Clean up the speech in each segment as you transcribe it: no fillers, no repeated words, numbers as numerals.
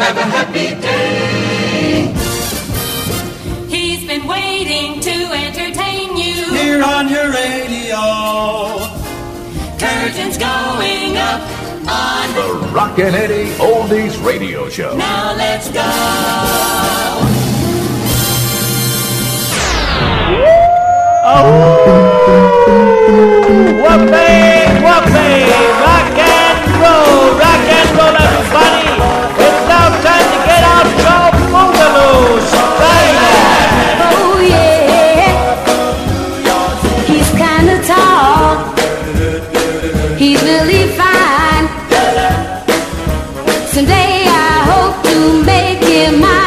Have a happy day. He's been waiting to entertain you here on your radio. Curtains going up on the Rockin' Eddie Oldies Radio Show. Now let's go. Oh, whoopee, whoopee, rock and roll, everybody. It's now time to get out your boogaloo. Oh yeah, he's kinda tall, he's really fine. Someday I hope to make him mine.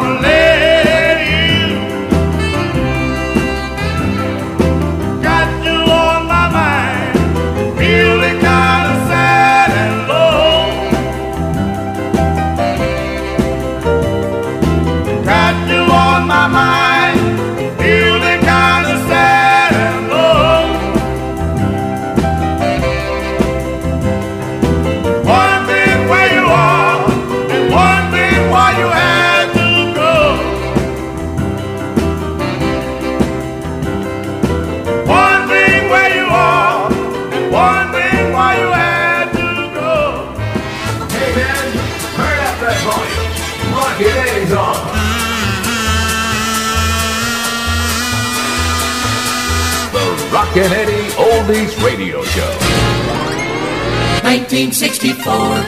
gonna let you. Got you on my mind, feeling kinda sad and low. Got you on my mind, feeling kinda sad and low. One thing where you are, and one thing why you have. The Rockin' Eddie Oldies Radio Show. 1964.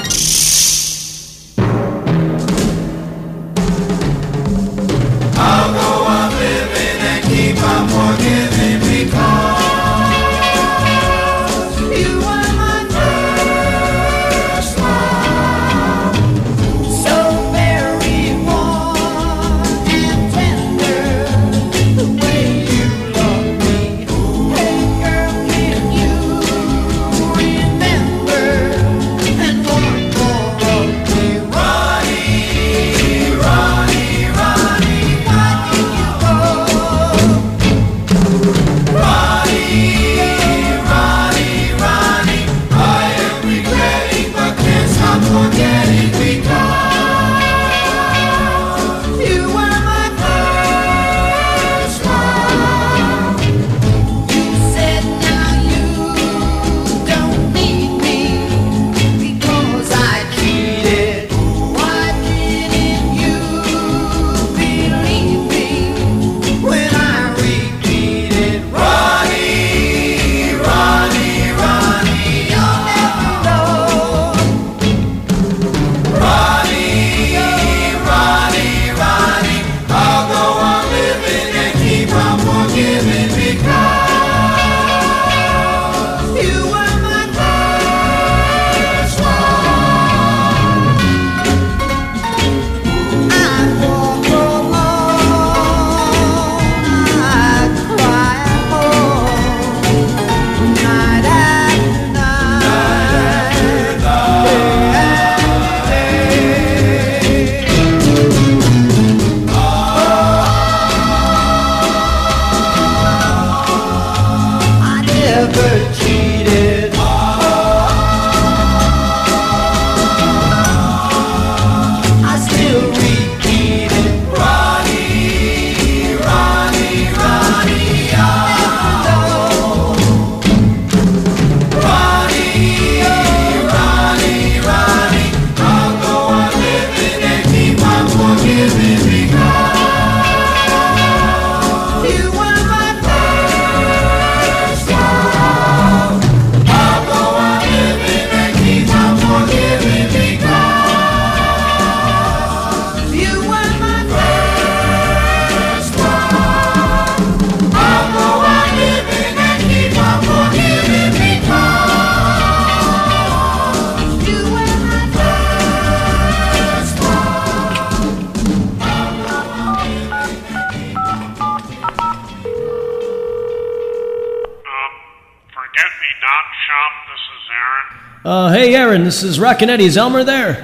This is Rockin' Eddie. Is Elmer there?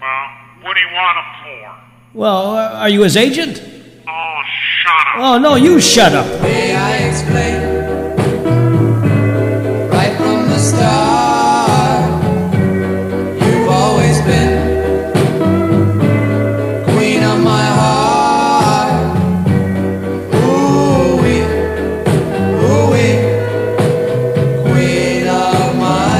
Well, what do you want him for? Well, are you his agent? Oh, shut up. Oh, no, you shut up. May I explain? Right from the start, you've always been queen of my heart. Ooh wee, queen of my heart.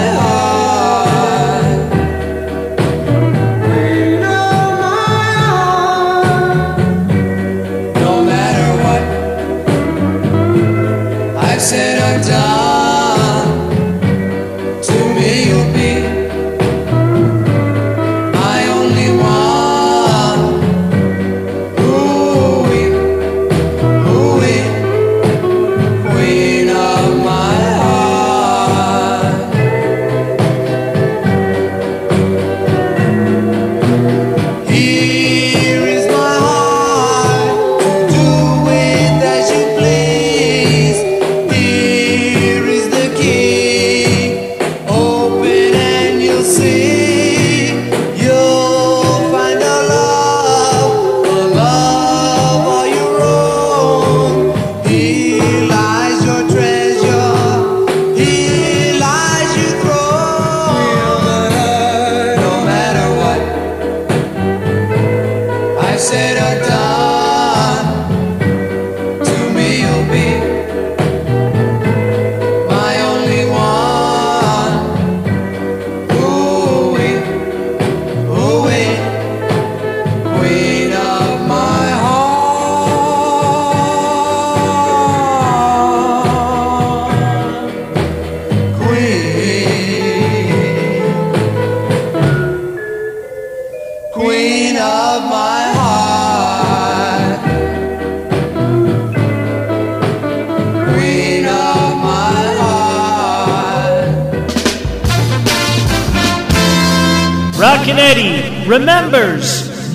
Eddie remembers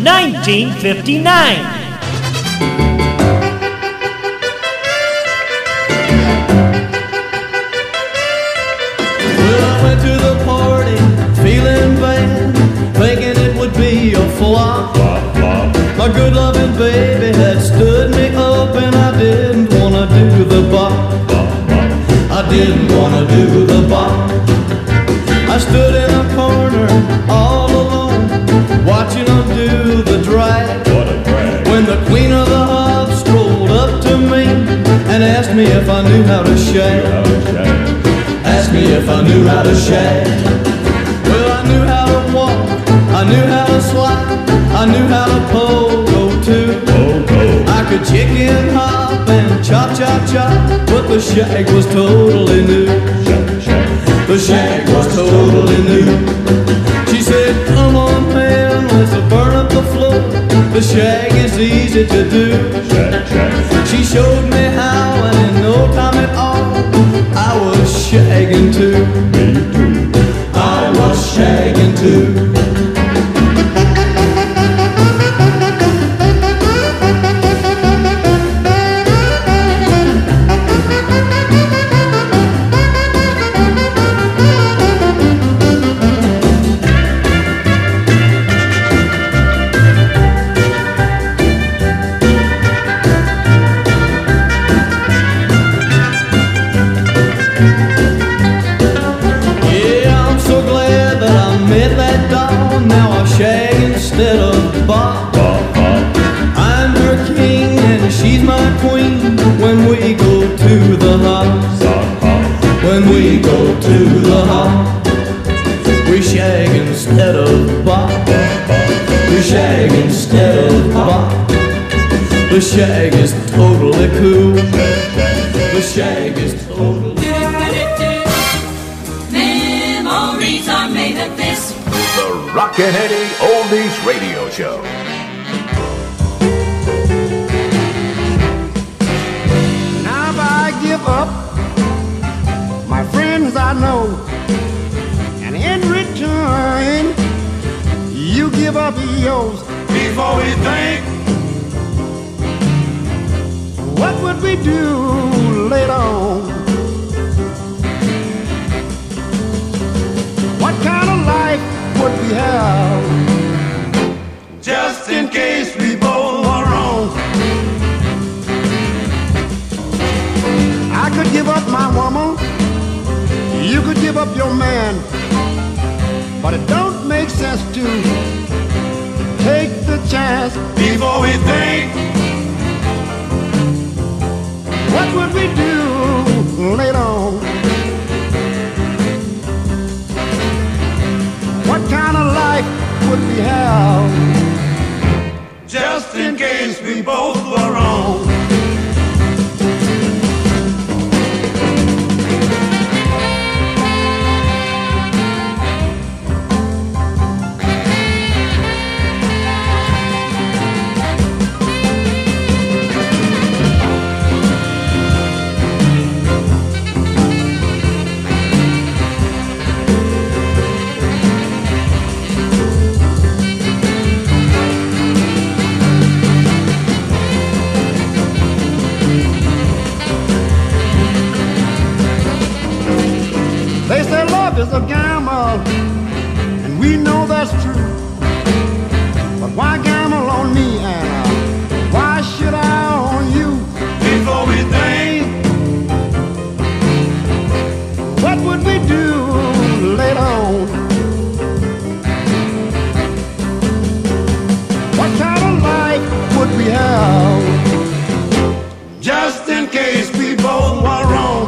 1959. My good loving baby had stood me up, and I didn't wanna do the bop. I didn't wanna do the bop. I stood in a corner all alone, watching them do the drag. What a drag. When the queen of the hop strolled up to me and asked me if I knew how to shag. Asked me if I knew how to shag. Well, I knew how to walk, I knew how to slide, I knew how to pogo too. Pogo. I could chicken hop and chop, chop, chop, but the shag was totally new. Shag, shag. The shag was totally new. She said, "Come on, man, let's burn up the floor. The shag is easy to do." Shag, shag. She showed me how, and in no time at all, I was shagging too. Me too. I was shagging too. The shag is totally cool. The shag is totally cool. Memories are made of this. The Rockin' Eddie Oldies Radio Show. Now if I give up my friends I know, and in return you give up yours, before we think, what would we do later on? What kind of life would we have? Just in case we both are wrong. I could give up my woman, you could give up your man, but it don't make sense to take the chance before we think. What would we do later on? What kind of life would we have? Just in case we both were wrong. It's a gamble, and we know that's true. But why gamble on me, and why should I on you? Before we think, what would we do later on? What kind of life would we have? Just in case we both were wrong.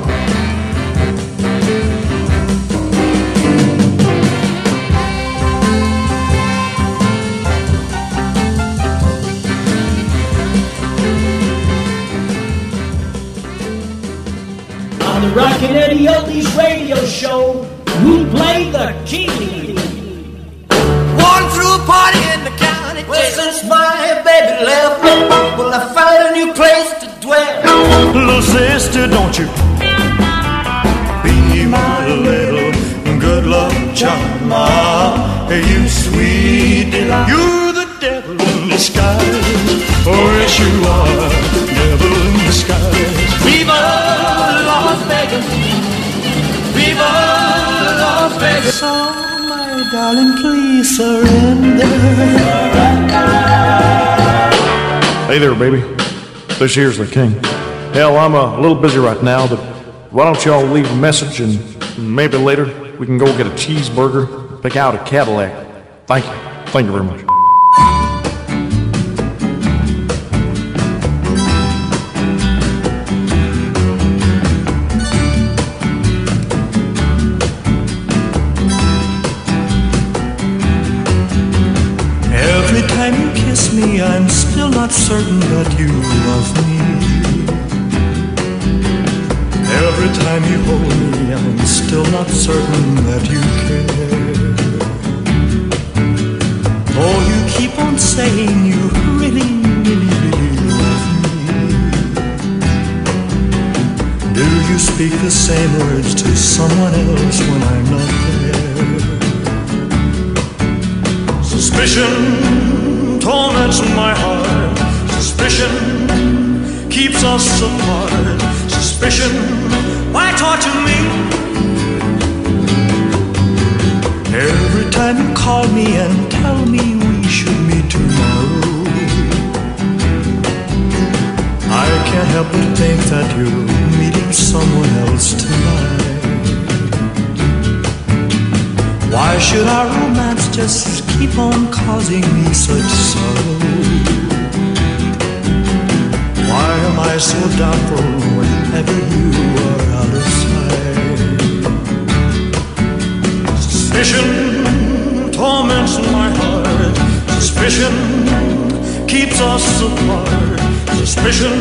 The Rockin' Eddie Oldies Radio Show, we play the key. One through a party in the county. Well, since my baby left, well, I found a new place to dwell. Little sister, don't you be my little good luck charm. You sweet darling, please surrender. Hey there, baby. This here's the king. Hell, I'm a little busy right now, but why don't y'all leave a message and maybe later we can go get a cheeseburger, pick out a Cadillac. Thank you. Thank you very much. Every time you kiss me, I'm still not certain that you love me. Every time you hold me, I'm still not certain that you care. Oh, you keep on saying you really, really, really love me. Do you speak the same words to someone else when I'm not there? Suspicion torments my heart. Suspicion keeps us apart. Suspicion, why torture me? Every time you call me and tell me we should meet tomorrow, I can't help but think that you're meeting someone else tonight. Why should our romance just keep on causing me such sorrow? Why am I so doubtful whenever you are out of sight? Suspicion torments my heart. Suspicion keeps us apart. Suspicion,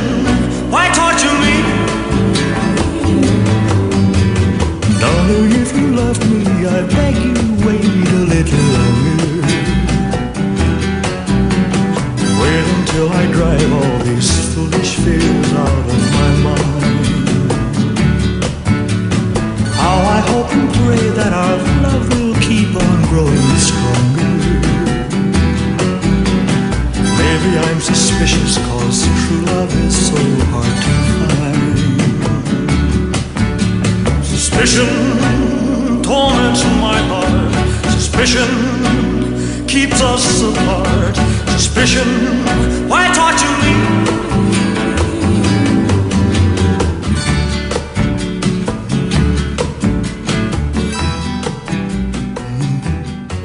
why torture me? Darling, if you love me, I beg you wait a little longer. Wait until I drive all these foolish fears out of my mind. How I hope and pray that our love will keep on growing stronger. Maybe I'm suspicious 'cause true love is so hard to find. Suspicion torments my heart. Suspicion keeps us apart. Suspicion, why torture me?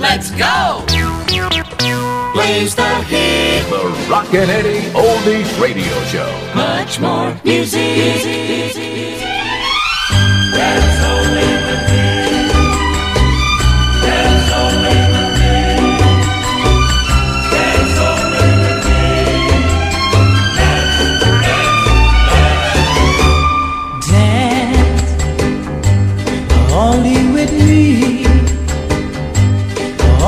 Let's go! Blaze the heat. The Rockin' Eddie Oldies Radio Show. Much more music. That's only the thing. That's only the thing. That's only the thing. That's dance only with me.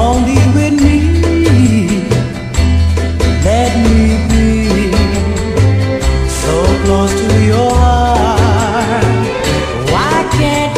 Only with me, let me be so close to your heart. Why can't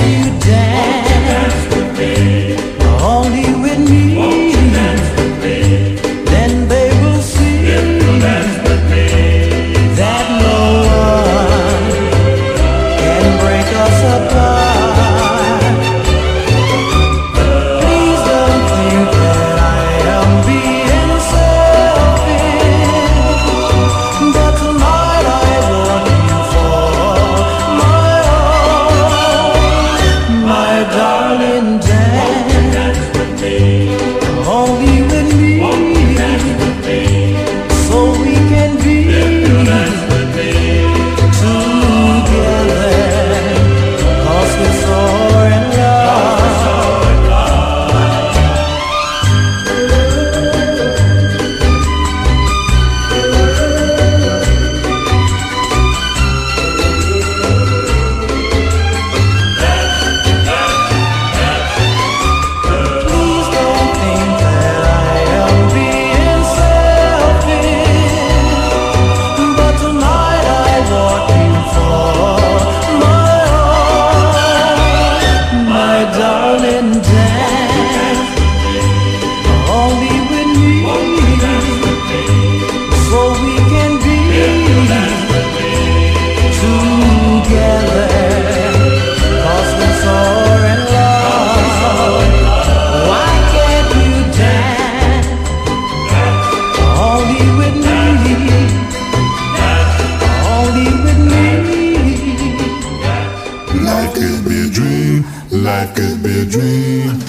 life could be a dream.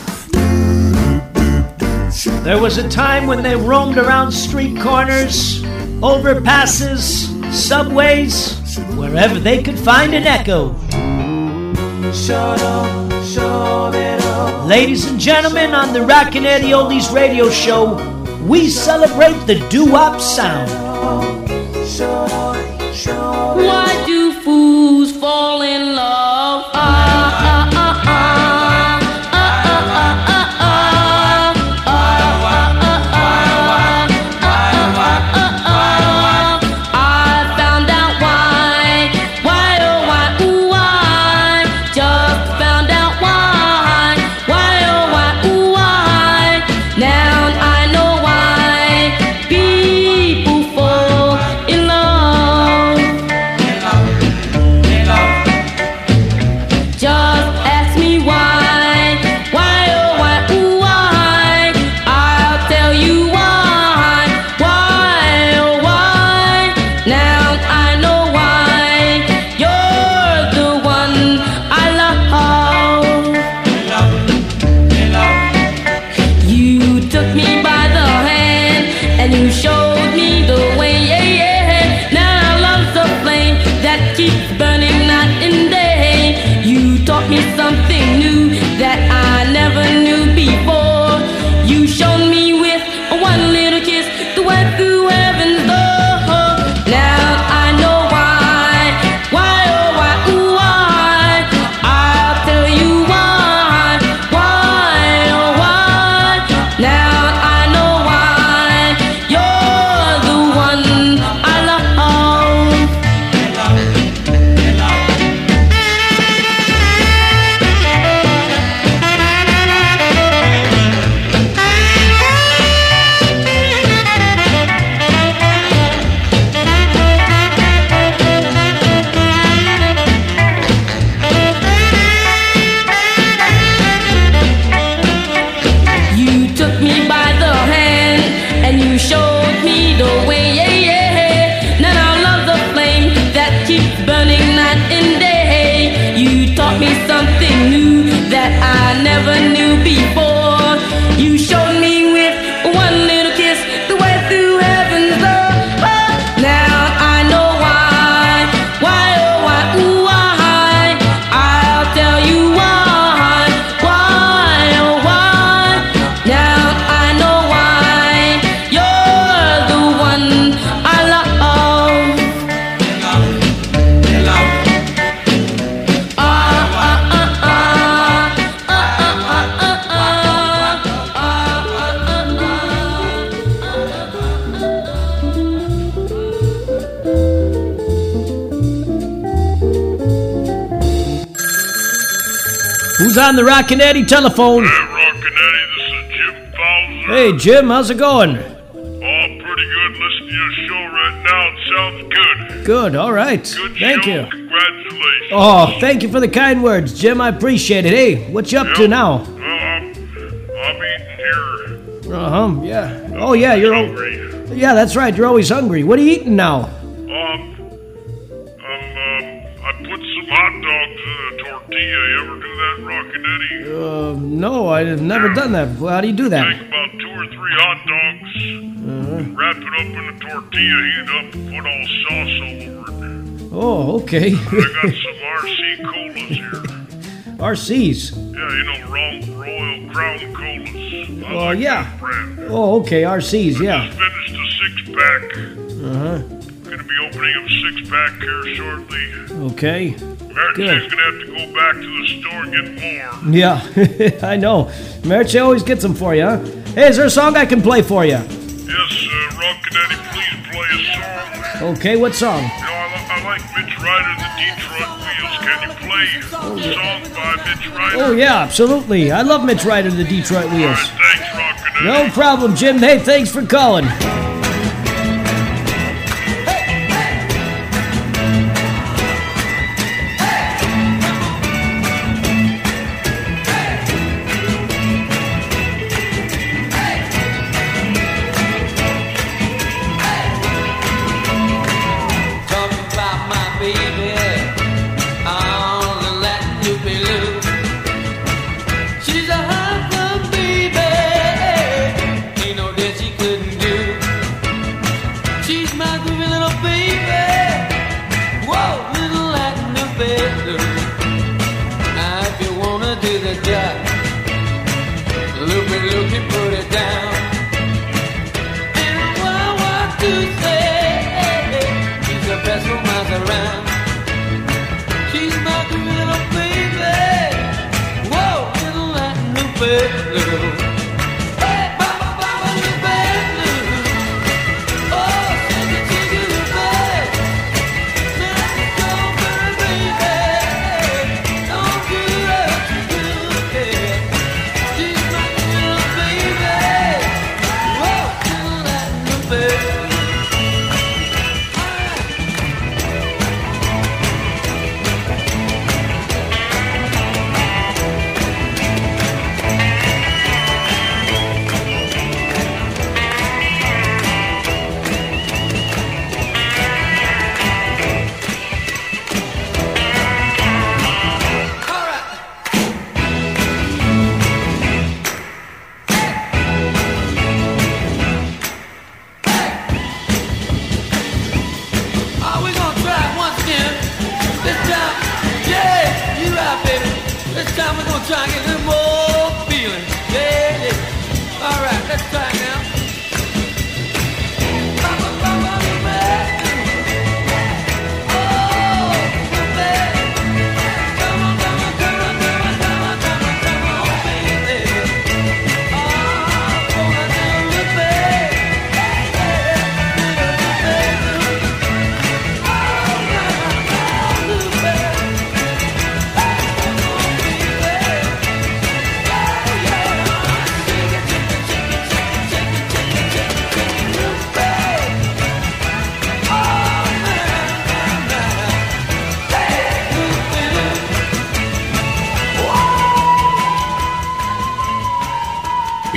There was a time when they roamed around street corners, overpasses, subways, wherever they could find an echo. Ladies and gentlemen, on the Rockin' Eddie Oldies radio show, we celebrate the doo-wop sound. Why do fools fall in love? On the Rockin' Eddie telephone. Hey, Rockin' Eddie, this is Jim Fowler. Hey, Jim, how's it going? Oh, pretty good. Listen to your show right now. It sounds good. Good, all right. Good thank show. You. Congratulations. Oh, thank you for the kind words, Jim. I appreciate it. Hey, what you up to now? Well, I'm eating here. Uh-huh, yeah. Oh, yeah, you're hungry. Yeah, that's right. You're always hungry. What are you eating now? I put some hot dogs in a tortilla. You ever do that, Rockin' Eddie? No, I've never done that. Well, how do you do that? Take about 2 or 3 hot dogs, wrap it up in a tortilla, heat it up, and put all sauce all over it. Oh, okay. I got some RC colas here. RCs? Yeah, you know, Royal Crown colas. I like that brand. Oh, okay, RCs, yeah. I just finished a 6-pack. Uh-huh. Going to be opening up 6-pack here shortly. Okay. Mariche's going to have to go back to the store and get more. Yeah, I know. Mariche always gets them for you, huh? Hey, is there a song I can play for you? Yes, Rockin' Eddie, please play a song. Okay, what song? You know, I like Mitch Ryder and the Detroit Wheels. Can you play a song by Mitch Ryder? Oh, yeah, absolutely. I love Mitch Ryder and the Detroit Wheels. All right, thanks, Rockin' Eddie. No problem, Jim. Hey, thanks for calling. Baby, I only let you be loose. jogging and more feeling. Yeah, yeah. All right, let's try it now.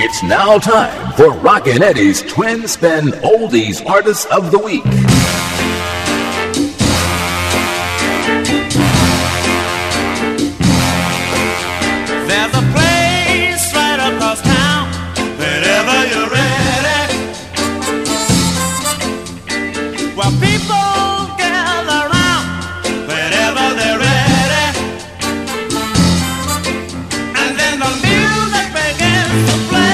It's now time for Rockin' Eddie's Twin Spin Oldies Artists of the Week. There's a place right across town, whenever you're ready, where people gather around, whenever they're ready, and then the music begins to play.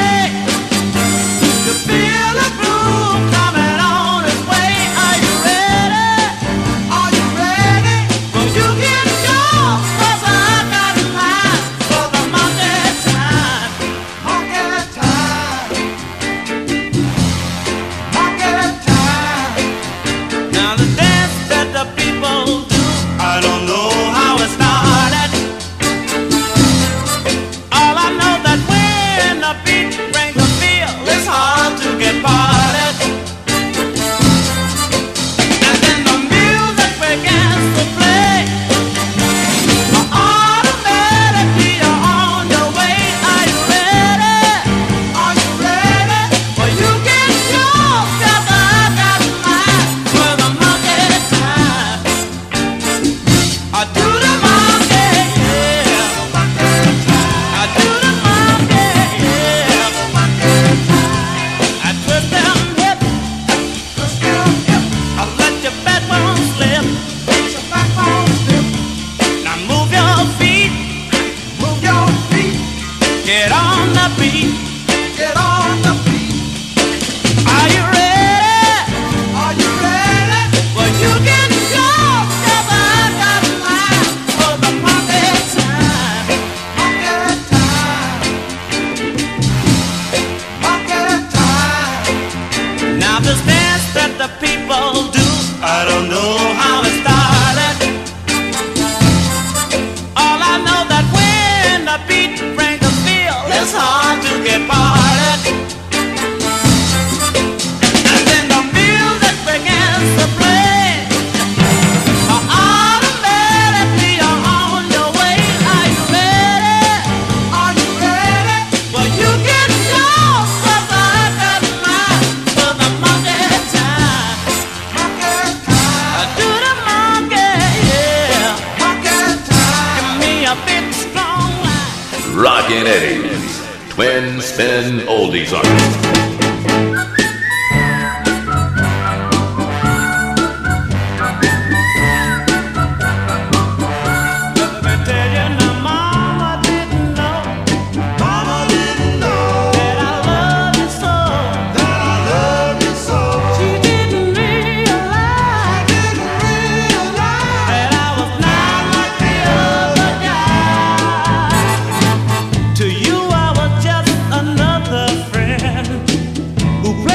Who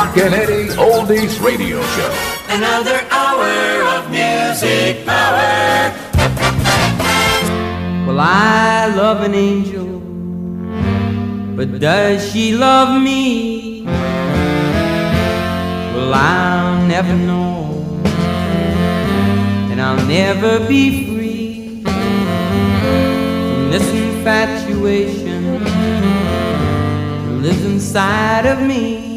Rockin' Eddie Oldies Radio Show. Another hour of music power. Well, I love an angel, but does she love me? Well, I'll never know, and I'll never be free from this infatuation that lives inside of me.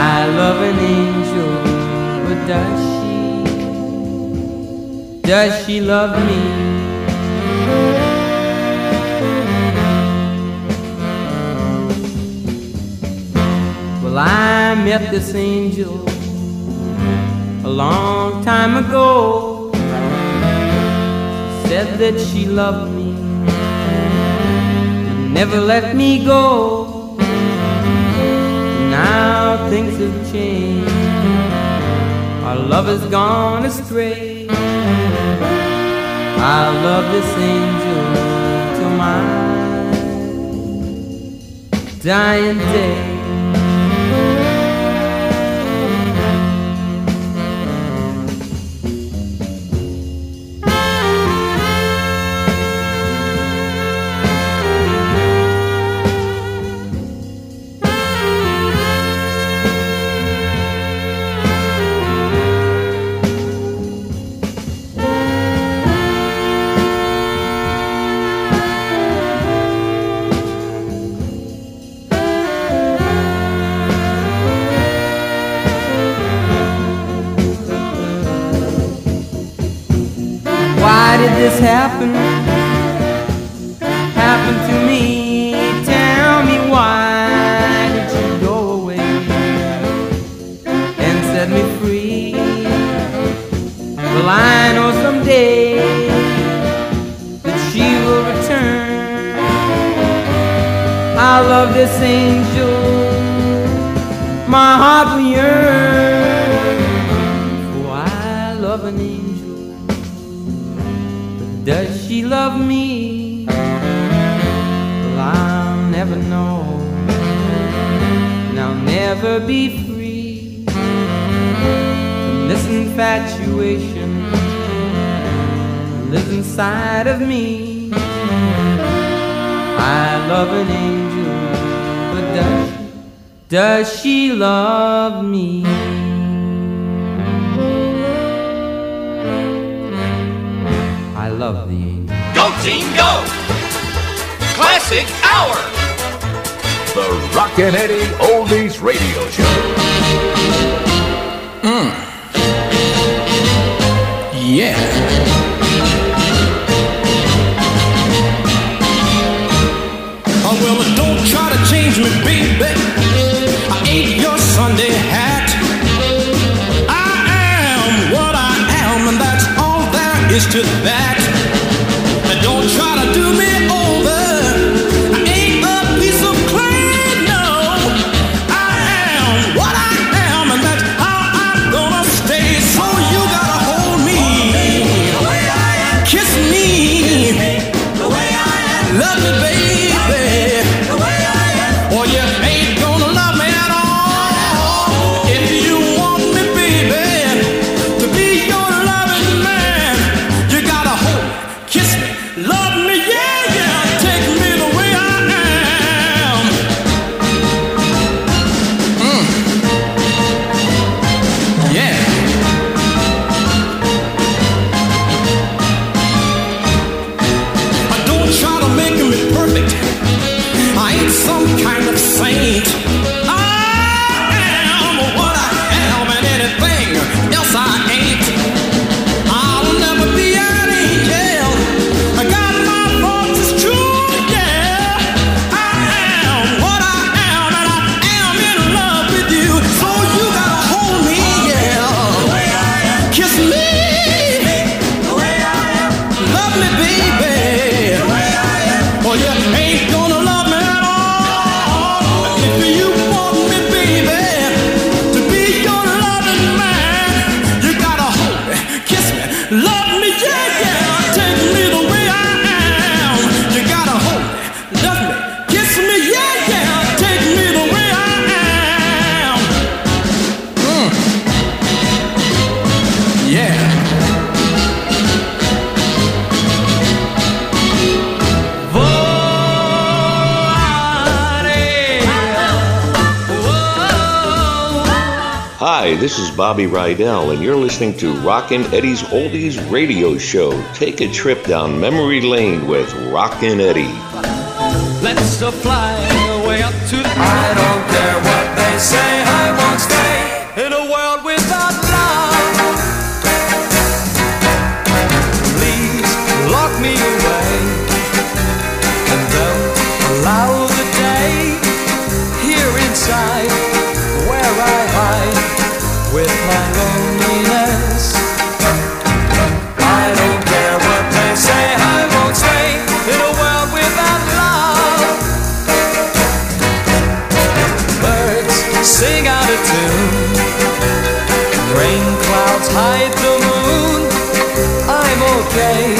I love an angel, but does she love me? Well, I met this angel a long time ago. She said that she loved me, and never let me go. Now things have changed, our love has gone astray. I'll love this angel till my dying day. This happened to me. Tell me, why did you go away and set me free? Well, I know someday that she will return. I love this angel, my heart will yearn, for I love an angel. Does she love me? Well, I'll never know, and I'll never be free from this infatuation that lives inside of me. I love an angel, but does she love me? Love the angel. Go team go! Classic hour! The Rockin' Eddie Oldies Radio Show. Yeah. Oh, well, don't try to change me, baby. I ain't your Sunday hat. I am what I am, and that's all there is to that. Don't try to do me over. I ain't a piece of clay, no. I am what I am, and that's how I'm gonna stay. So you gotta hold me, the way I am. Kiss me, the way I am. Love me, baby, the way I am. Or you ain't gonna love me at all. If you want me, baby, to be your loving man, you gotta hold me. Hi, this is Bobby Rydell, and you're listening to Rockin' Eddie's Oldies Radio Show. Take a trip down memory lane with Rockin' Eddie. Let's fly away up to the... I don't care what they say, I won't stay in a world without love. Please lock me away and don't allow the day here inside where I hide with my loneliness. I don't care what they say, I won't stay in a world without love. Birds sing out of tune, rain clouds hide the moon. I'm okay,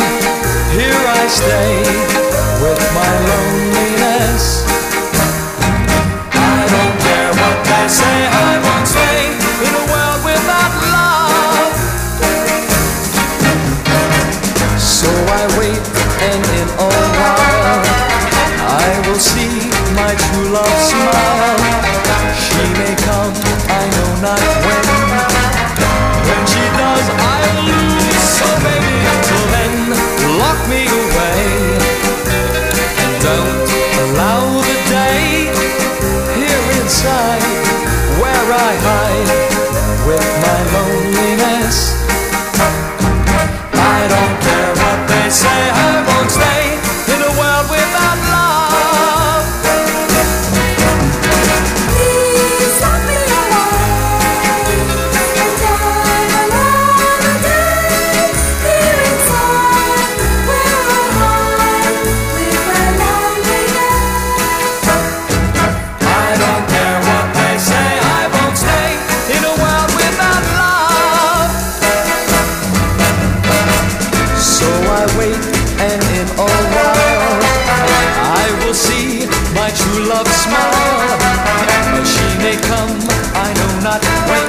here I stay with my loneliness. I don't care what they say, I won't stay in a world without love. So I wait, and in a while I will see my true love smile. She may come, I know not when. When she does, I'll lose. So baby, until then, lock me away and don't allow the day here inside where I hide with my loneliness. I don't care what they say, I won't stay in a world without love. Please lock me away and don't allow the day here inside where I hide with my loneliness. I don't care what they say, I won't stay in a world without love. So I wait, and in a while I will see my true love smile. And she may come, I know not when.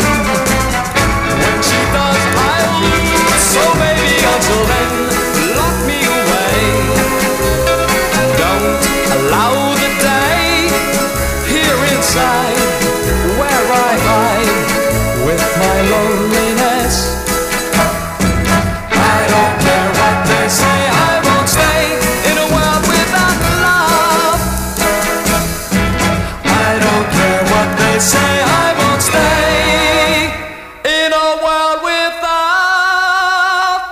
When she does, I'll lose. So baby, until then, lock me away. Don't allow the day here inside where I hide with my loneliness. I don't care what they say, I won't stay in a world without love. I don't care what they say, I won't stay in a world without love.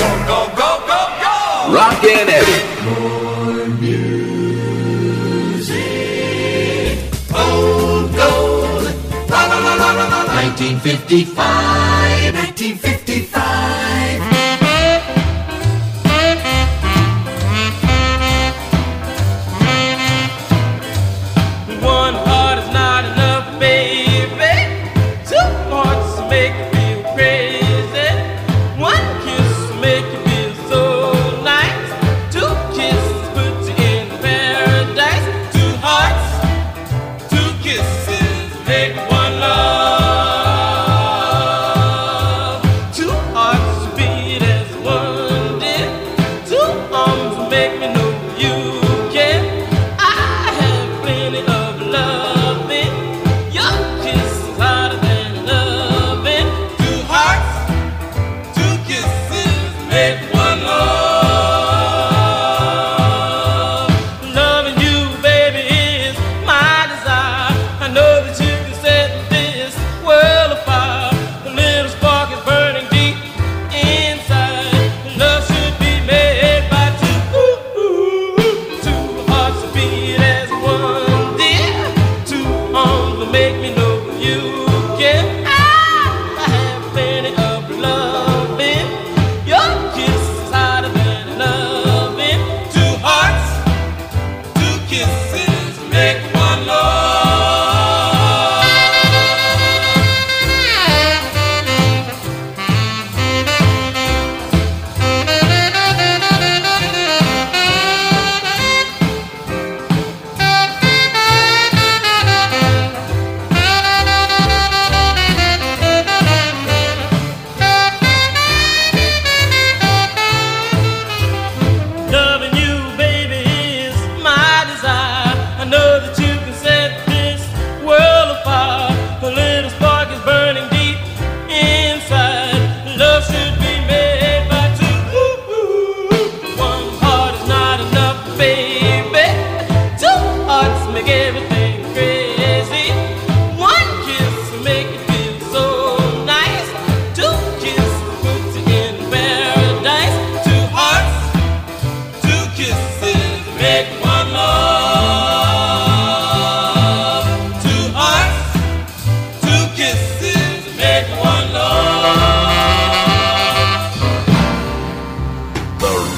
Go, go, go, go, go! Rockin' Eddie. More music, old gold, la la la la la la. 1955, 1955. One heart is not enough, baby. Two hearts make you feel crazy. One kiss make you feel so nice. Two kisses put you in paradise. Two hearts, two kisses make one love.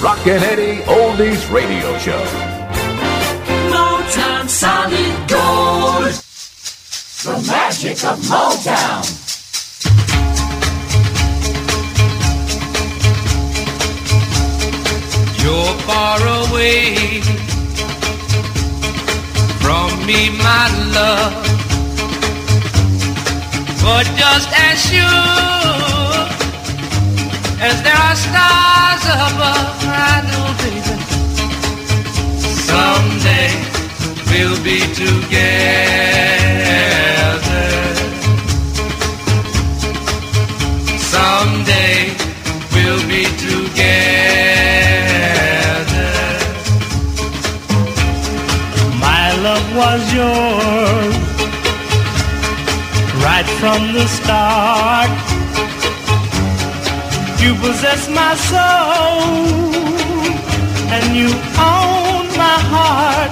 Rockin' Eddie Oldies Radio Show. Motown Solid Gold. The magic of Motown. You're far away from me, my love, but just as sure as there are stars above, I know, baby, someday we'll be together. Someday we'll be together. Was yours right from the start. You possess my soul and you own my heart.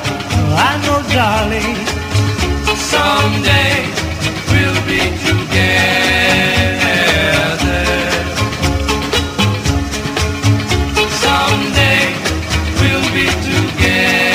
I know, darling, someday we'll be together. Someday we'll be together.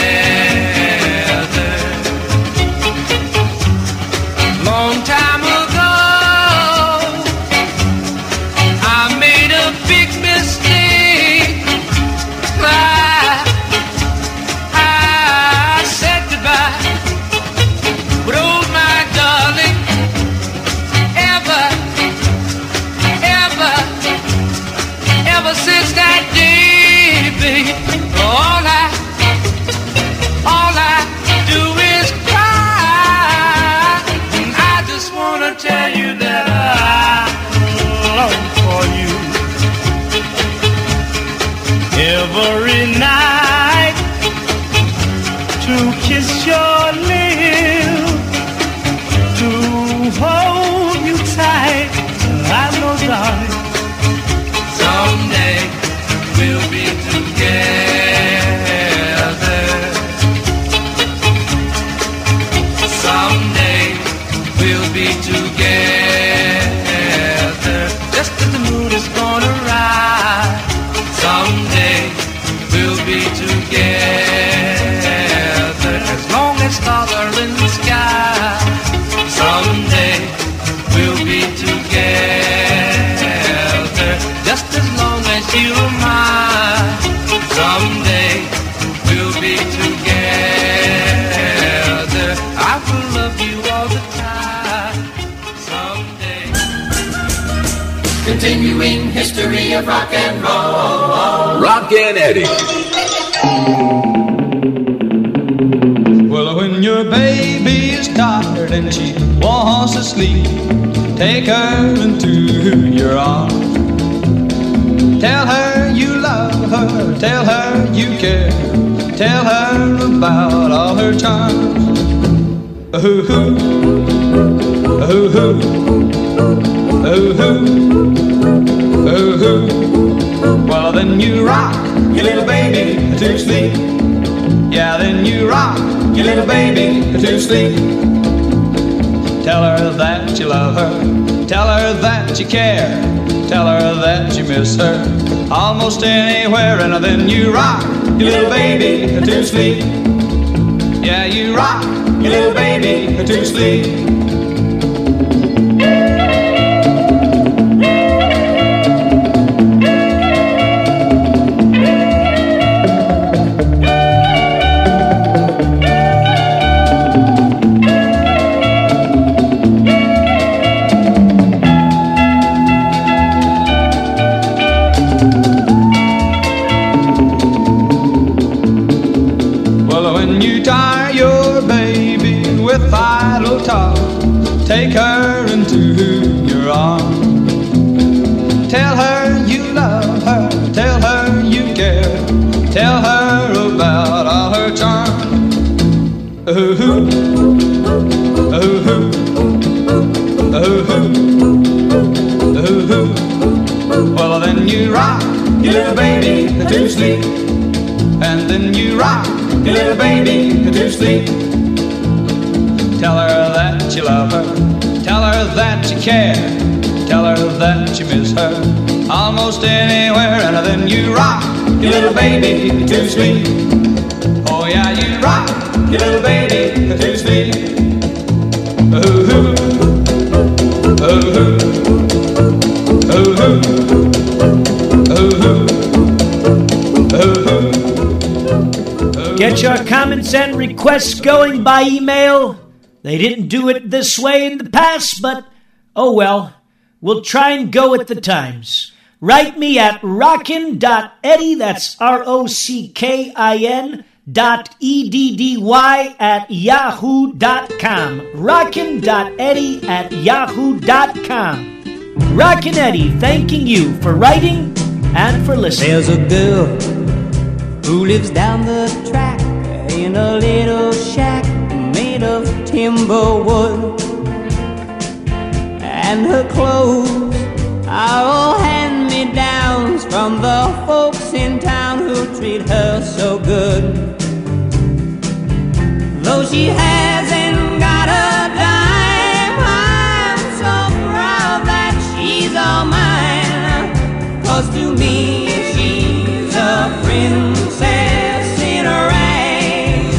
Continuing history of rock and roll. Rockin' Eddie. Well, when your baby is tired and she wants to sleep, take her into your arms. Tell her you love her, tell her you care, tell her about all her charms. Hoo-hoo, hoo-hoo, hoo-hoo, hoo-hoo. Well, then you rock your little baby to sleep. Yeah, then you rock your little baby to sleep. Tell her that you love her, tell her that you care, tell her that you miss her almost anywhere. And then you rock your little baby to sleep. Yeah, you rock your little baby to sleep. Take her into your arms. Tell her you love her, tell her you care, tell her about all her charm. Ooh-hoo, ooh-hoo, ooh-hoo, ooh-hoo. Well, then you rock your little baby to sleep. And then you rock your little baby to sleep. Tell her that you love her, tell her that you care, tell her that you miss her almost anywhere. And then you rock your your little baby to sleep. Oh yeah, you rock your little baby to sleep. Oh-hoo, oh-hoo, oh-hoo, oh-hoo, oh-hoo. Get your comments and requests going by email. They didn't do it this way in the past, but oh well. We'll try and go with the times. Write me at rockin.eddy, that's rockin.eddy @yahoo.com. Rockin.eddy@yahoo.com. Rockin' Eddie thanking you for writing and for listening. There's a girl who lives down the track in a little shack made of timber wood. And her clothes are all hand-me-downs from the folks in town who treat her so good. Though she hasn't got a dime, I'm so proud that she's all mine. 'Cause to me she's a princess in a rags.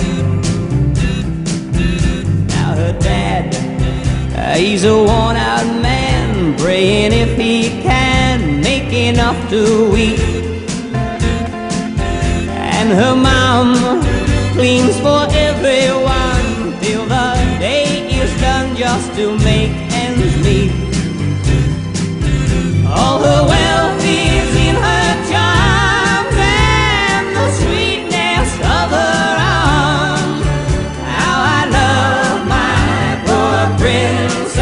Now her dad, he's a worn-out man, praying if he can make enough to eat. And her mom cleans for everyone till the day is done just to make ends meet. All her wealth is in her charms and the sweetness of her arms. How I love my poor princess.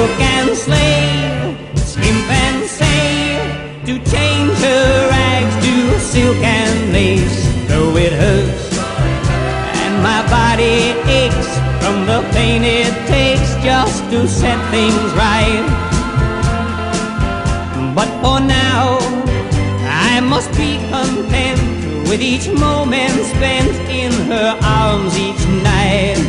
Work and slave, skimp and save, to change her rags to silk and lace. Though it hurts and my body aches from the pain it takes just to set things right, but for now I must be content with each moment spent in her arms each night.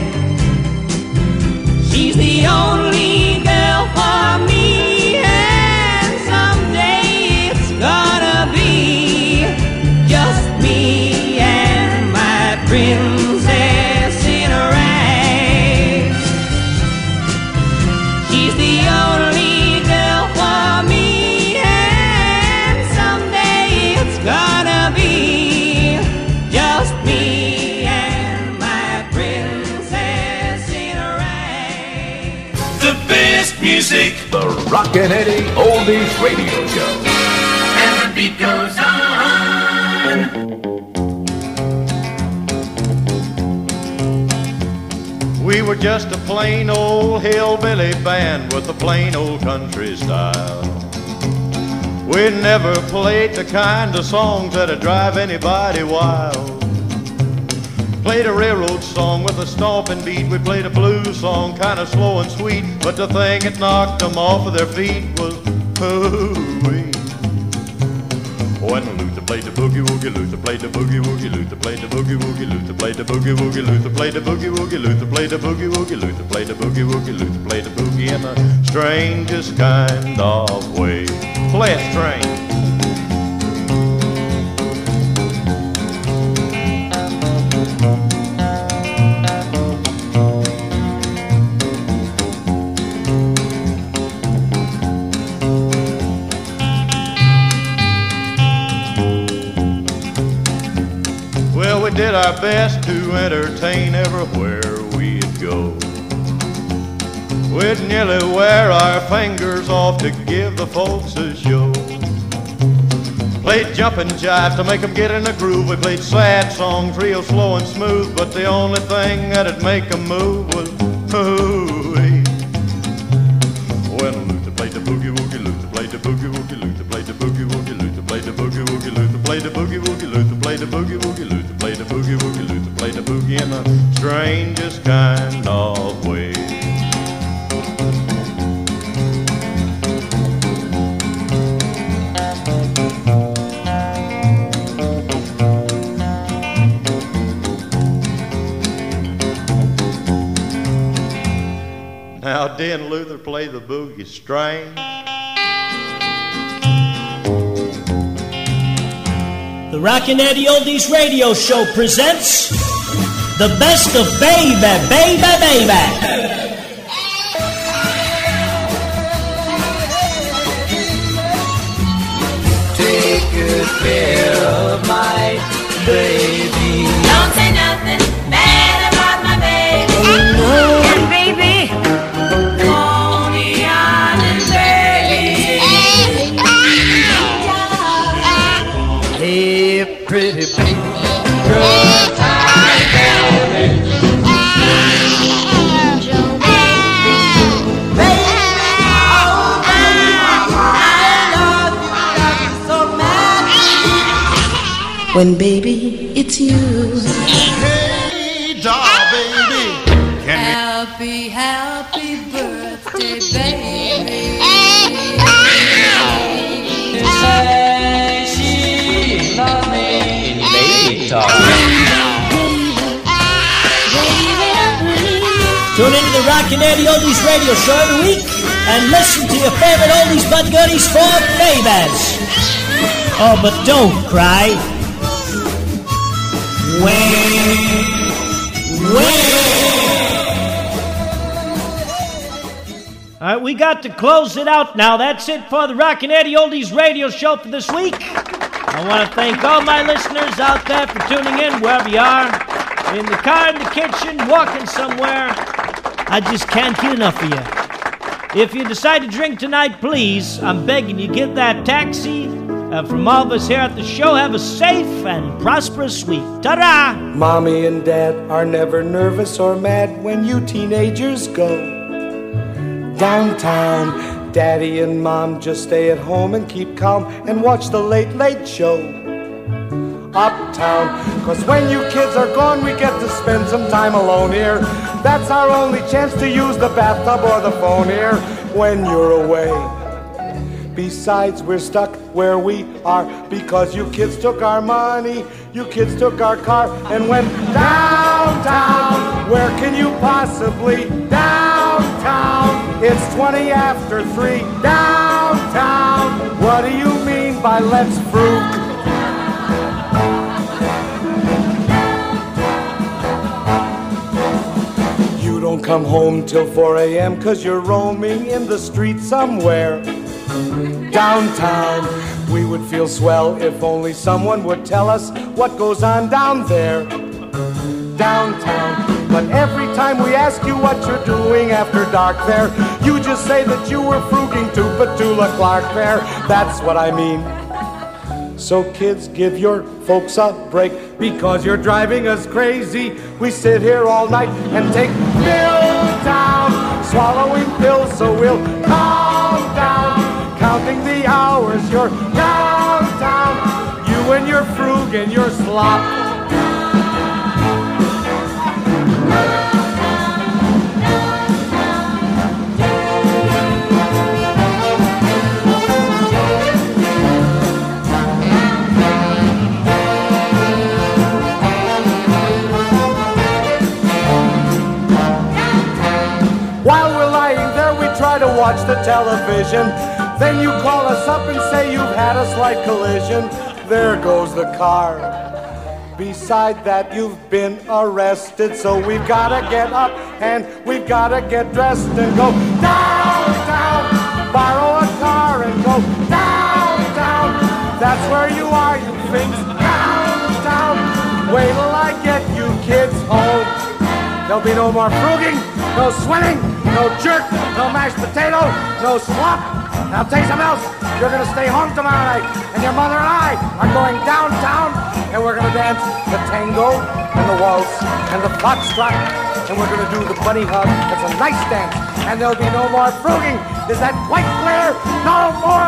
She's the only girl for me, and someday it's gonna be just me and my princess in a rags. She's the only girl for me, and someday it's gonna be just me and my princess in a rags. The best music, the Rockin' Eddie Oldies Radio Show. And the beat goes on. We were just a plain old hillbilly band with a plain old country style. We never played the kind of songs that'd drive anybody wild. Played a railroad song with a stomping beat. We played a blues song, kind of slow and sweet, but the thing that knocked them off of their feet was hoo-wee. When Luther played the boogie-woogie, Luther played the boogie-woogie, Luther played the boogie-woogie, Luther played the boogie-woogie, Luther played the boogie-woogie, Luther played the boogie-woogie, Luther played the boogie-woogie, Luther played the boogie in the strangest kind of way. Play it strange. Did our best to entertain everywhere we'd go. We'd nearly wear our fingers off to give the folks a show. Played jumping jives to make them get in a groove. We played sad songs real slow and smooth, but the only thing that'd make them move was hoo-wee. When Luther played the boogie-woogie, Luther played the boogie-woogie, Luther played the boogie-woogie, Luther played the boogie-woogie, Luther played the boogie-woogie, Luther played the boogie-woogie, Luther played the boogie-woogie, Luther played the boogie in the strangest kind of way. then, Luther, play the boogie string. The Rockin' Eddie Oldies Radio Show presents the best of Baby, Baby, Baby. Care of my baby. Don't say nothing bad about my baby. Oh, and baby, Coney Island baby. Hey, pretty baby, throw my baby. When baby, it's you. Hey, doll, baby. Can happy, happy birthday, baby. Say she loves me, baby doll. Tune into the Rockin' Eddie Oldies Radio Show every week and listen to your favorite oldies but goodies for babies. Oh, but don't cry. All right, we got to close it out now. That's it for the Rockin' Eddie Oldies Radio Show for this week. I want to thank all my listeners out there for tuning in wherever you are. In the car, in the kitchen, walking somewhere. I just can't get enough of you. If you decide to drink tonight, please, I'm begging you, get that taxi. From all of us here at the show, have a safe and prosperous week. Ta-da! Mommy and Dad are never nervous or mad when you teenagers go downtown. Daddy and Mom just stay at home and keep calm and watch the Late Late Show uptown. 'Cause when you kids are gone, we get to spend some time alone here. That's our only chance to use the bathtub or the phone here when you're away. Besides, we're stuck where we are because you kids took our money, you kids took our car and went downtown. Where can you possibly? Downtown. It's 20 after 3. Downtown. What do you mean by let's fruit? You don't come home till 4 a.m. 'cause you're roaming in the street somewhere downtown. We would feel swell if only someone would tell us what goes on down there downtown. But every time we ask you what you're doing after dark there, you just say that you were frugging to Petula Clark there. That's what I mean. So kids, give your folks a break because you're driving us crazy. We sit here all night and take pills down, swallowing pills so we'll calm down. Counting the hours, you're downtown. You and your frug and your slop. While we're lying there, we try to watch the television. Then you call us up and say you've had a slight collision. There goes the car. Beside that, you've been arrested. So we've got to get up and we've got to get dressed and go downtown. Borrow a car and go downtown. That's where you are, you things. Downtown. Wait till I get you kids home. There'll be no more frugging, no swimming, no jerk, no mashed potato, no slop. Now take some else. You're going to stay home tomorrow night, and your mother and I are going downtown, and we're going to dance the tango and the waltz and the foxtrot, and we're going to do the bunny hug. It's a nice dance, and there'll be no more frugging. Is that quite clear? No more